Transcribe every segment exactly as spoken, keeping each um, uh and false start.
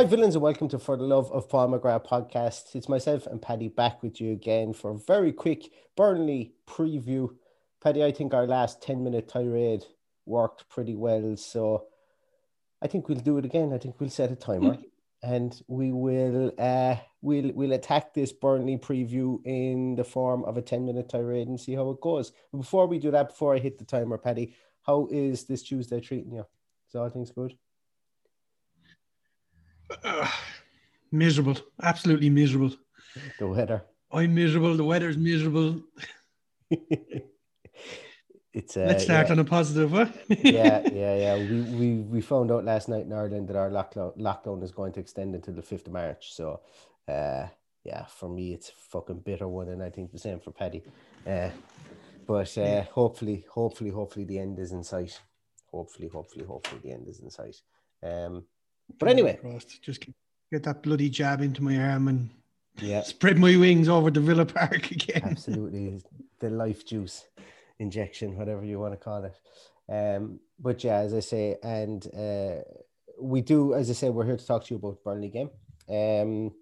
Hi Villains and welcome to For the Love of Paul McGrath podcast. It's myself and Paddy back with you again for a very quick Burnley preview. Paddy, I think our last ten minute tirade worked pretty well, so I think we'll do it again. I think we'll set a timer mm. and we will uh, we'll we'll attack this Burnley preview in the form of a ten minute tirade and see how it goes. But before we do that, before I hit the timer, Paddy, how is this Tuesday treating you? Is all things good? Uh, miserable, absolutely miserable. The weather. I'm miserable. The weather's miserable. It's uh, let's start yeah. on a positive. Huh? yeah, yeah, yeah. We, we we found out last night in Ireland that our lockdown lockdown is going to extend until the fifth of March. So, uh, yeah, for me it's a fucking bitter one, and I think the same for Paddy. Uh, but uh, yeah. hopefully, hopefully, hopefully the end is in sight. Hopefully, hopefully, hopefully the end is in sight. Um. But anyway, just get that bloody jab into my arm and yeah. spread my wings over to Villa Park again. Absolutely. The life juice injection, whatever you want to call it. Um, but yeah, as I say, and uh, we do, as I say, we're here to talk to you about Burnley game. Um,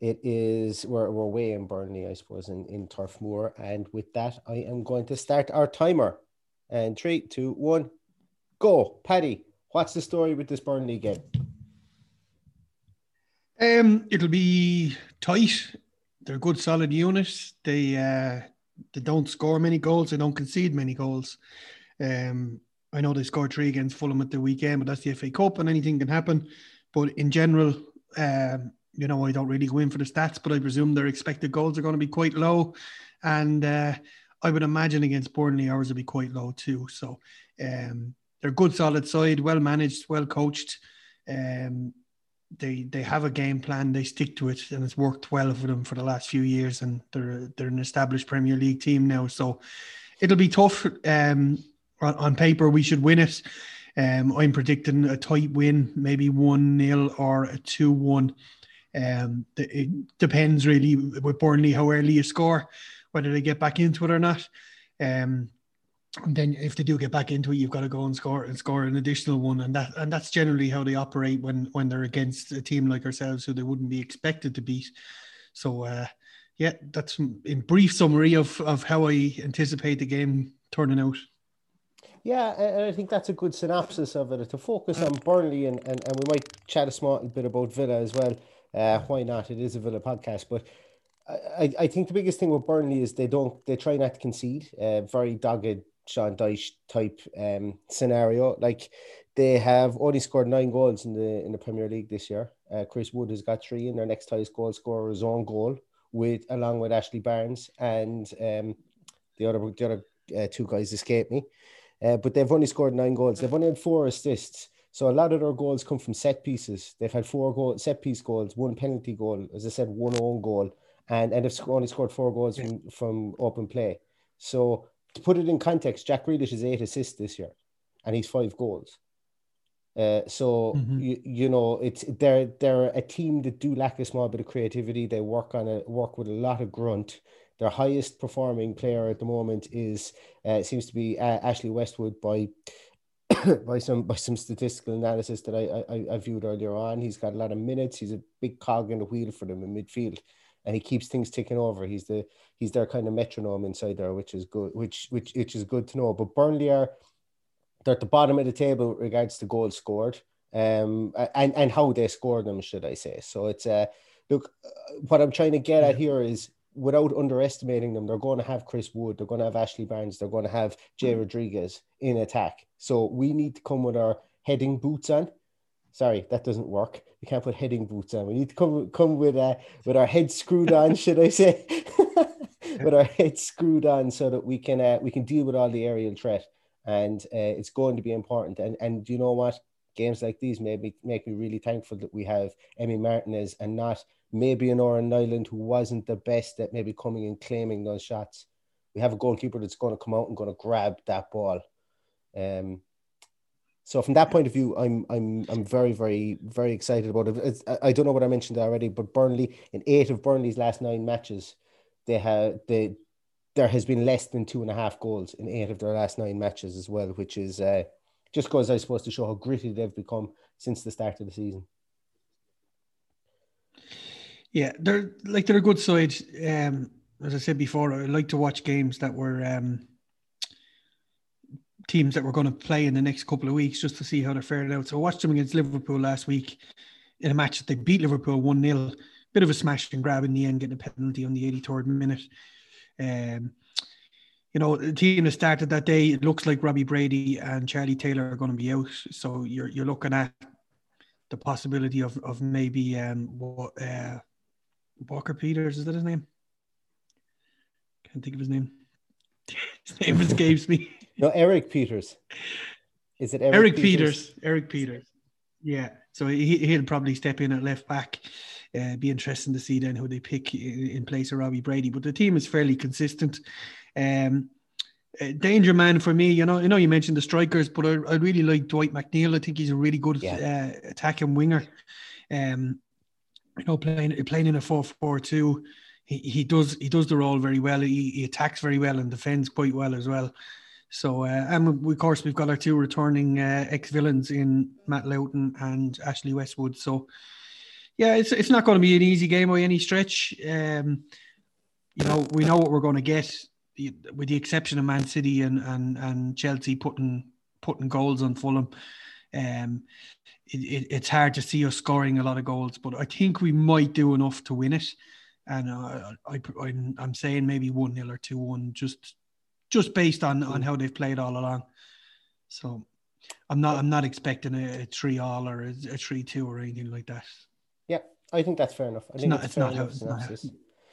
it is, we're, we're away in Burnley, I suppose, in, in Turf Moor. And with that, I am going to start our timer. And three, two, one, go. Paddy, what's the story with this Burnley game? Um, it'll be tight. They're good, solid units. They uh, they don't score many goals. They don't concede many goals. Um, I know they scored three against Fulham at the weekend, but that's the F A Cup and anything can happen. But in general, um, you know, I don't really go in for the stats, but I presume their expected goals are going to be quite low. And uh, I would imagine against Burnley, ours will be quite low too. So um, they're good, solid side, well managed, well coached. Um They they have a game plan. They stick to it, and it's worked well for them for the last few years. And they're they're an established Premier League team now, so it'll be tough. Um, on, on paper, we should win it. Um, I'm predicting a tight win, maybe one nil or a two one. Um, it depends really with Burnley how early you score, whether they get back into it or not. Um, and then if they do get back into it, you've got to go and score and score an additional one. And that and that's generally how they operate when, when they're against a team like ourselves who they wouldn't be expected to beat. So, uh, yeah, that's in brief summary of, of how I anticipate the game turning out. Yeah, and I think that's a good synopsis of it. To focus on Burnley, and, and, and we might chat a small bit about Villa as well. Uh, why not? It is a Villa podcast, but I, I think the biggest thing with Burnley is they don't they try not to concede. Uh, very dogged Sean Dyche type um, scenario. Like They have already scored nine goals in the in the Premier League this year. Uh, Chris Wood has got three, and their next highest goal scorer is own goal, with along with Ashley Barnes and um, the other the other uh, two guys escaped me. Uh, but they've only scored nine goals. They've only had four assists. So a lot of their goals come from set pieces. They've had four goal, set piece goals, one penalty goal, as I said, one own goal, and, and they've only scored four goals from, from open play. So to put it in context, Jack Grealish has eight assists this year, and he's five goals. Uh, so, mm-hmm. you, you know, it's they're, they're a team that do lack a small bit of creativity. They work on a, work with a lot of grunt. Their highest performing player at the moment is uh, seems to be uh, Ashley Westwood by by some by some statistical analysis that I, I I viewed earlier on. He's got a lot of minutes. He's a big cog in the wheel for them in midfield, and he keeps things ticking over. He's the he's their kind of metronome inside there, which is good, which which which is good to know. But Burnley are they're at the bottom of the table with regards to goals scored, um, and and how they score them, should I say? So it's uh look, what I'm trying to get at here is, without underestimating them, they're going to have Chris Wood, they're going to have Ashley Barnes, they're going to have Jay Rodriguez in attack. So we need to come with our heading boots on. Sorry, that doesn't work. You can't put heading boots on. We need to come come with uh, with our heads screwed on, should I say? With our heads screwed on, so that we can uh, we can deal with all the aerial threat, and uh, it's going to be important. And and you know what? Games like these made me make me really thankful that we have Emi Martinez and not maybe an Orjan Nyland, who wasn't the best at maybe coming and claiming those shots. We have a goalkeeper that's going to come out and going to grab that ball. Um, so from that point of view, I'm I'm I'm very very very excited about it. It's, I don't know what I mentioned already, but Burnley, in eight of Burnley's last nine matches, they have they there has been less than two and a half goals in eight of their last nine matches as well, which is uh, just goes, I suppose, to show how gritty they've become since the start of the season. Yeah, they're like they're a good side. Um, as I said before, I like to watch games that were um, teams that we're going to play in the next couple of weeks, just to see how they're faring out. So I watched them against Liverpool last week in a match that they beat Liverpool one nil. Bit of a smash and grab in the end, getting a penalty on the eighty-third minute. Um, you know, the team that started that day, it looks like Robbie Brady and Charlie Taylor are going to be out. So you're you're looking at the possibility of of maybe um what. Uh, Walker Peters, is that his name? Can't think of his name. His name escapes me. No, Eric Peters. Is it Eric, Eric Peters? Peters? Eric Peters. Yeah. So he, he'll probably step in at left back. Uh, be interesting to see then who they pick in, in place of Robbie Brady. But the team is fairly consistent. Um, uh, danger man for me. You know, you know, you mentioned the strikers, but I, I really like Dwight McNeil. I think he's a really good yeah. uh, attacking winger. Um. You know, playing playing in a four four two, he he does he does the role very well. He, he attacks very well and defends quite well as well. So, uh, and we, of course, we've got our two returning uh, ex-villains in Matt Loughton and Ashley Westwood. So, yeah, it's it's not going to be an easy game by any stretch. Um, you know, we know what we're going to get, with the exception of Man City and and and Chelsea putting putting goals on Fulham. Um, it, it, it's hard to see us scoring a lot of goals, but I think we might do enough to win it. And uh, I, I, I'm saying maybe one nil or two one, just just based on, on how they've played all along. So I'm not I'm not expecting a, a three all or a, a three two or anything like that. Yeah, I think that's fair enough. I think it's not how it's not.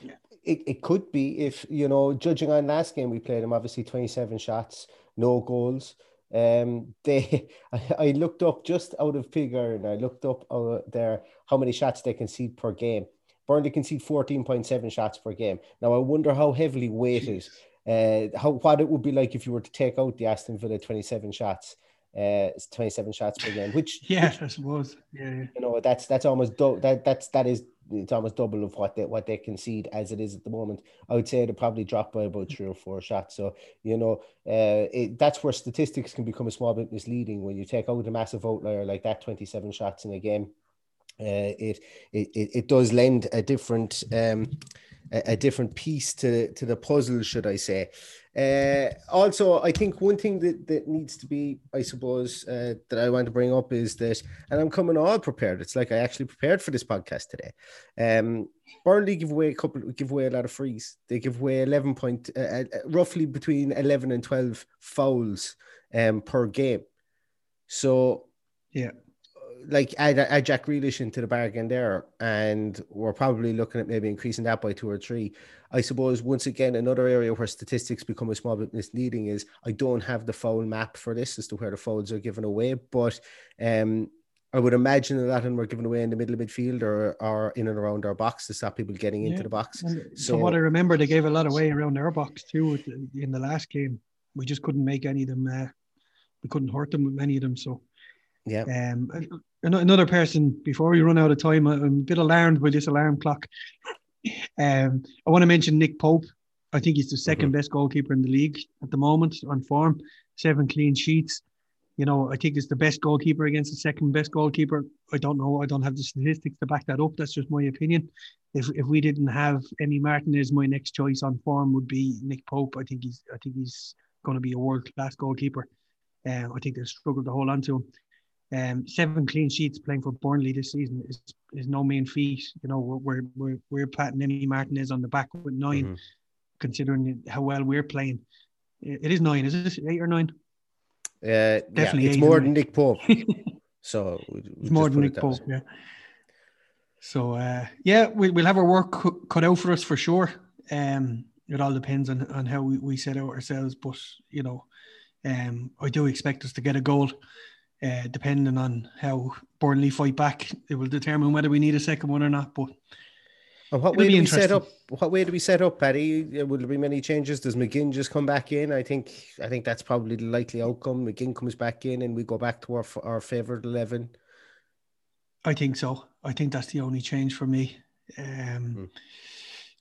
Yeah. It it could be if, you know, judging on last game we played them, obviously twenty-seven shots, no goals. Um, they, I, I looked up just out of figure, and I looked up uh, there how many shots they concede per game. Burnley concede fourteen point seven shots per game. Now I wonder how heavily weighted, uh, how what it would be like if you were to take out the Aston Villa twenty seven shots, uh, twenty seven shots per game. Which yeah, which, I suppose yeah, yeah, you know that's that's almost do- that that's that is it's almost double of what they what they concede as it is at the moment. I would say they probably drop by about three or four shots. So, you know, uh, it, that's where statistics can become a small bit misleading when you take out a massive outlier like that, twenty-seven shots in a game. Uh, it, it it does lend a different um, a, a different piece to to the puzzle, should I say? Uh, also, I think one thing that, that needs to be, I suppose, uh, that I want to bring up is that, and I'm coming all prepared. It's like I actually prepared for this podcast today. Um, Burnley give away a couple, give away a lot of frees. They give away eleven point, uh, roughly between eleven and twelve fouls um, per game. So Yeah. Like add, add Jack Grealish into the bargain there, and we're probably looking at maybe increasing that by two or three. I suppose once again, another area where statistics become a small bit misleading is I don't have the foul map for this as to where the fouls are given away, but um, I would imagine a lot of them were given away in the middle of midfield or, or in and around our box to stop people getting yeah. into the box. And so, from what I remember, they gave a lot away around our box too in the last game. We just couldn't make any of them. Uh, we couldn't hurt them with many of them. So yeah. Um, another person, before we run out of time, I'm a bit alarmed by this alarm clock. Um, I want to mention Nick Pope. I think he's the second mm-hmm. best goalkeeper in the league at the moment on form. Seven clean sheets. You know, I think it's the best goalkeeper against the second best goalkeeper. I don't know. I don't have the statistics to back that up. That's just my opinion. If if we didn't have Emi Martinez, my next choice on form would be Nick Pope. I think he's I think he's going to be a world class goalkeeper. Um, I think they've struggled to hold on to him. Um, seven clean sheets playing for Burnley this season is is no mean feat. You know, we're we're we're patting Emi Martinez on the back with nine, mm-hmm. considering how well we're playing. It is nine, is it? Eight or nine? Uh, Definitely, yeah, it's more than Nick Pope. So we, we it's more than Nick Pope, yeah. So uh, yeah, we, we'll have our work cu- cut out for us for sure. Um, it all depends on on how we, we set out ourselves, but you know, um, I do expect us to get a goal. Uh, depending on how Burnley fight back, it will determine whether we need a second one or not. But and what way do we set up? What way do we set up, Paddy? Will there be many changes? Does McGinn just come back in? I think I think that's probably the likely outcome. McGinn comes back in, and we go back to our our favourite eleven. I think so. I think that's the only change for me. Um, hmm.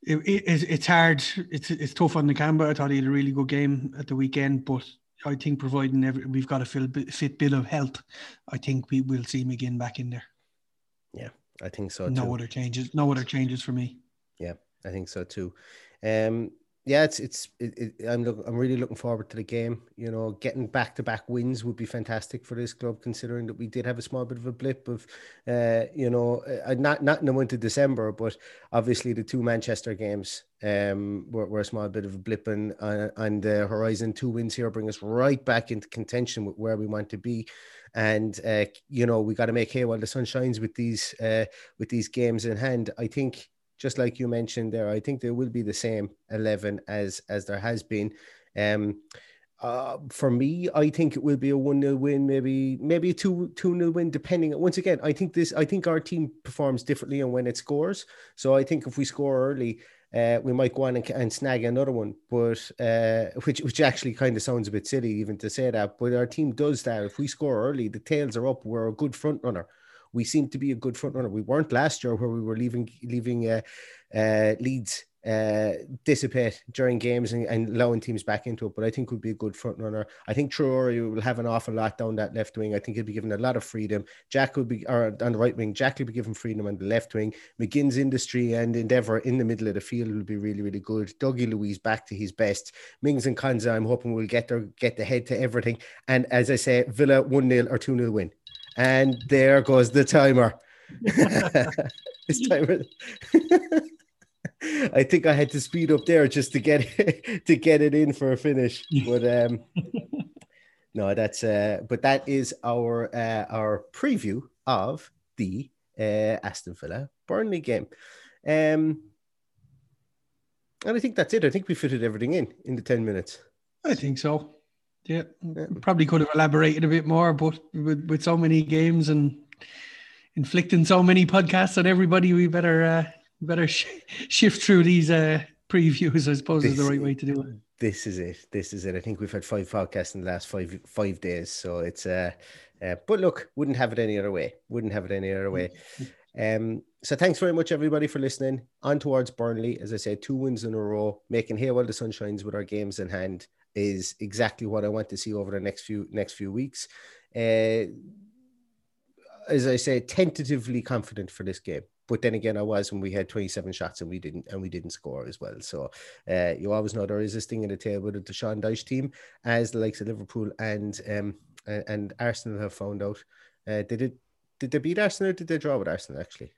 it, it, it's hard. It's it's tough on Nakamba. I thought he had a really good game at the weekend, but I think providing every, we've got a fit bit of health, I think we will see McGinn back in there. Yeah, I think so too. No other changes. No other changes for me. Yeah, I think so too. Um, yeah, it's it's. It, it, I'm look, I'm really looking forward to the game. You know, getting back to back wins would be fantastic for this club, considering that we did have a small bit of a blip of, uh, you know, uh, not not in the month of December, but obviously the two Manchester games um were, were a small bit of a blip, and uh, and the horizon two wins here bring us right back into contention with where we want to be. And uh, you know, we got to make hay while the sun shines with these uh with these games in hand. I think, just like you mentioned there, I think there will be the same eleven as as there has been. Um, uh, for me, I think it will be a one nil win, maybe maybe a two two nil win, depending. Once again, I think this. I think our team performs differently on when it scores. So I think if we score early, uh, we might go on and, and snag another one. But uh, which which actually kind of sounds a bit silly even to say that. But our team does that. If we score early, the tails are up. We're a good front runner. We seem to be a good front runner. We weren't last year, where we were leaving leaving uh, uh, Leeds uh, dissipate during games and, and allowing teams back into it. But I think we'll be a good front runner. I think Traore will have an awful lot down that left wing. I think he'll be given a lot of freedom. Jack will be or on the right wing. Jack will be given freedom on the left wing. McGinn's industry and endeavour in the middle of the field will be really, really good. Dougie Luiz back to his best. Mings and Konza, I'm hoping will get their get the head to everything. And as I say, Villa one nil or two nil win. And there goes the timer. It's timer. I think I had to speed up there just to get it, to get it in for a finish. But um, no, that's uh, but that is our uh, our preview of the uh, Aston Villa Burnley game. Um, and I think that's it. I think we fitted everything in in the ten minutes. I think so. Yeah, probably could have elaborated a bit more, but with, with so many games and inflicting so many podcasts on everybody, we better uh, better sh- shift through these uh, previews, I suppose, this is the right way to do it. This is it. This is it. I think we've had five podcasts in the last five five days, so it's. Uh, uh, but look, wouldn't have it any other way. Wouldn't have it any other way. Um, so thanks very much, everybody, for listening. On towards Burnley, as I said, two wins in a row, making hay while the sun shines with our games in hand is exactly what I want to see over the next few next few weeks. Uh, as I say, tentatively confident for this game, but then again, I was when we had twenty-seven shots and we didn't and we didn't score as well. So uh, you always know there is this thing in the tail with the Sean Dyche team, as the likes of Liverpool and um, and, and Arsenal have found out. Uh, did it? Did they beat Arsenal? Or did they draw with Arsenal? Actually,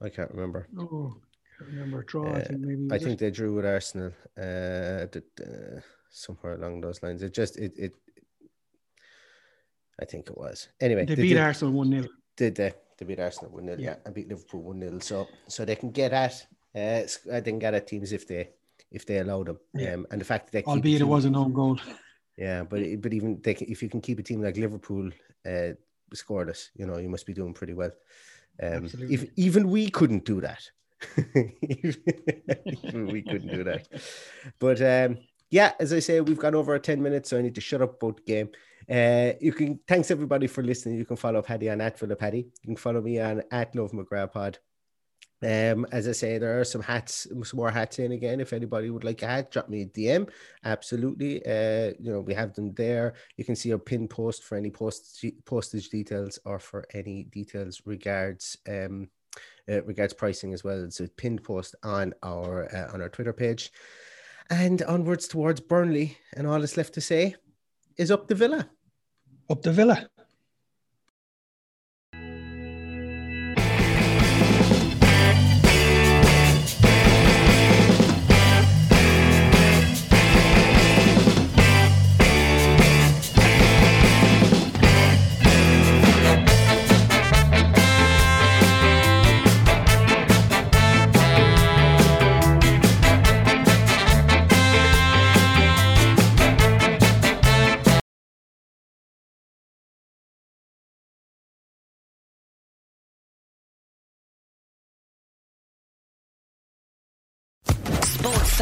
I can't remember. Oh. I remember a draw. Uh, I think maybe. I think they drew with Arsenal. Uh, did, uh, somewhere along those lines. It just it it I think it was. Anyway, they, they beat did, Arsenal one nil. Did they? They beat Arsenal one nil, yeah, and beat Liverpool one nil. So, so they can get at, uh, I didn't get at teams if they if they allow them. Yeah. Um, and the fact that they keep albeit it was an own goal. Yeah, but it, but even they can, if you can keep a team like Liverpool uh, scoreless, you know, you must be doing pretty well. Um, if even we couldn't do that, even we couldn't do that. But um, yeah, as I say, we've gone over our ten minutes, so I need to shut up about the game. Uh, you can thanks everybody for listening. You can follow Paddy on at Villa Paddy. You can follow me on at Love McGrath Pod. Um, as I say, there are some hats, some more hats in again. If anybody would like a hat, drop me a D M. Absolutely. Uh, you know, we have them there. You can see a pin post for any post postage details or for any details regards um uh, regards pricing as well. It's a pinned post on our uh, on our Twitter page. And onwards towards Burnley, and all that's left to say is up the Villa. Up the Villa.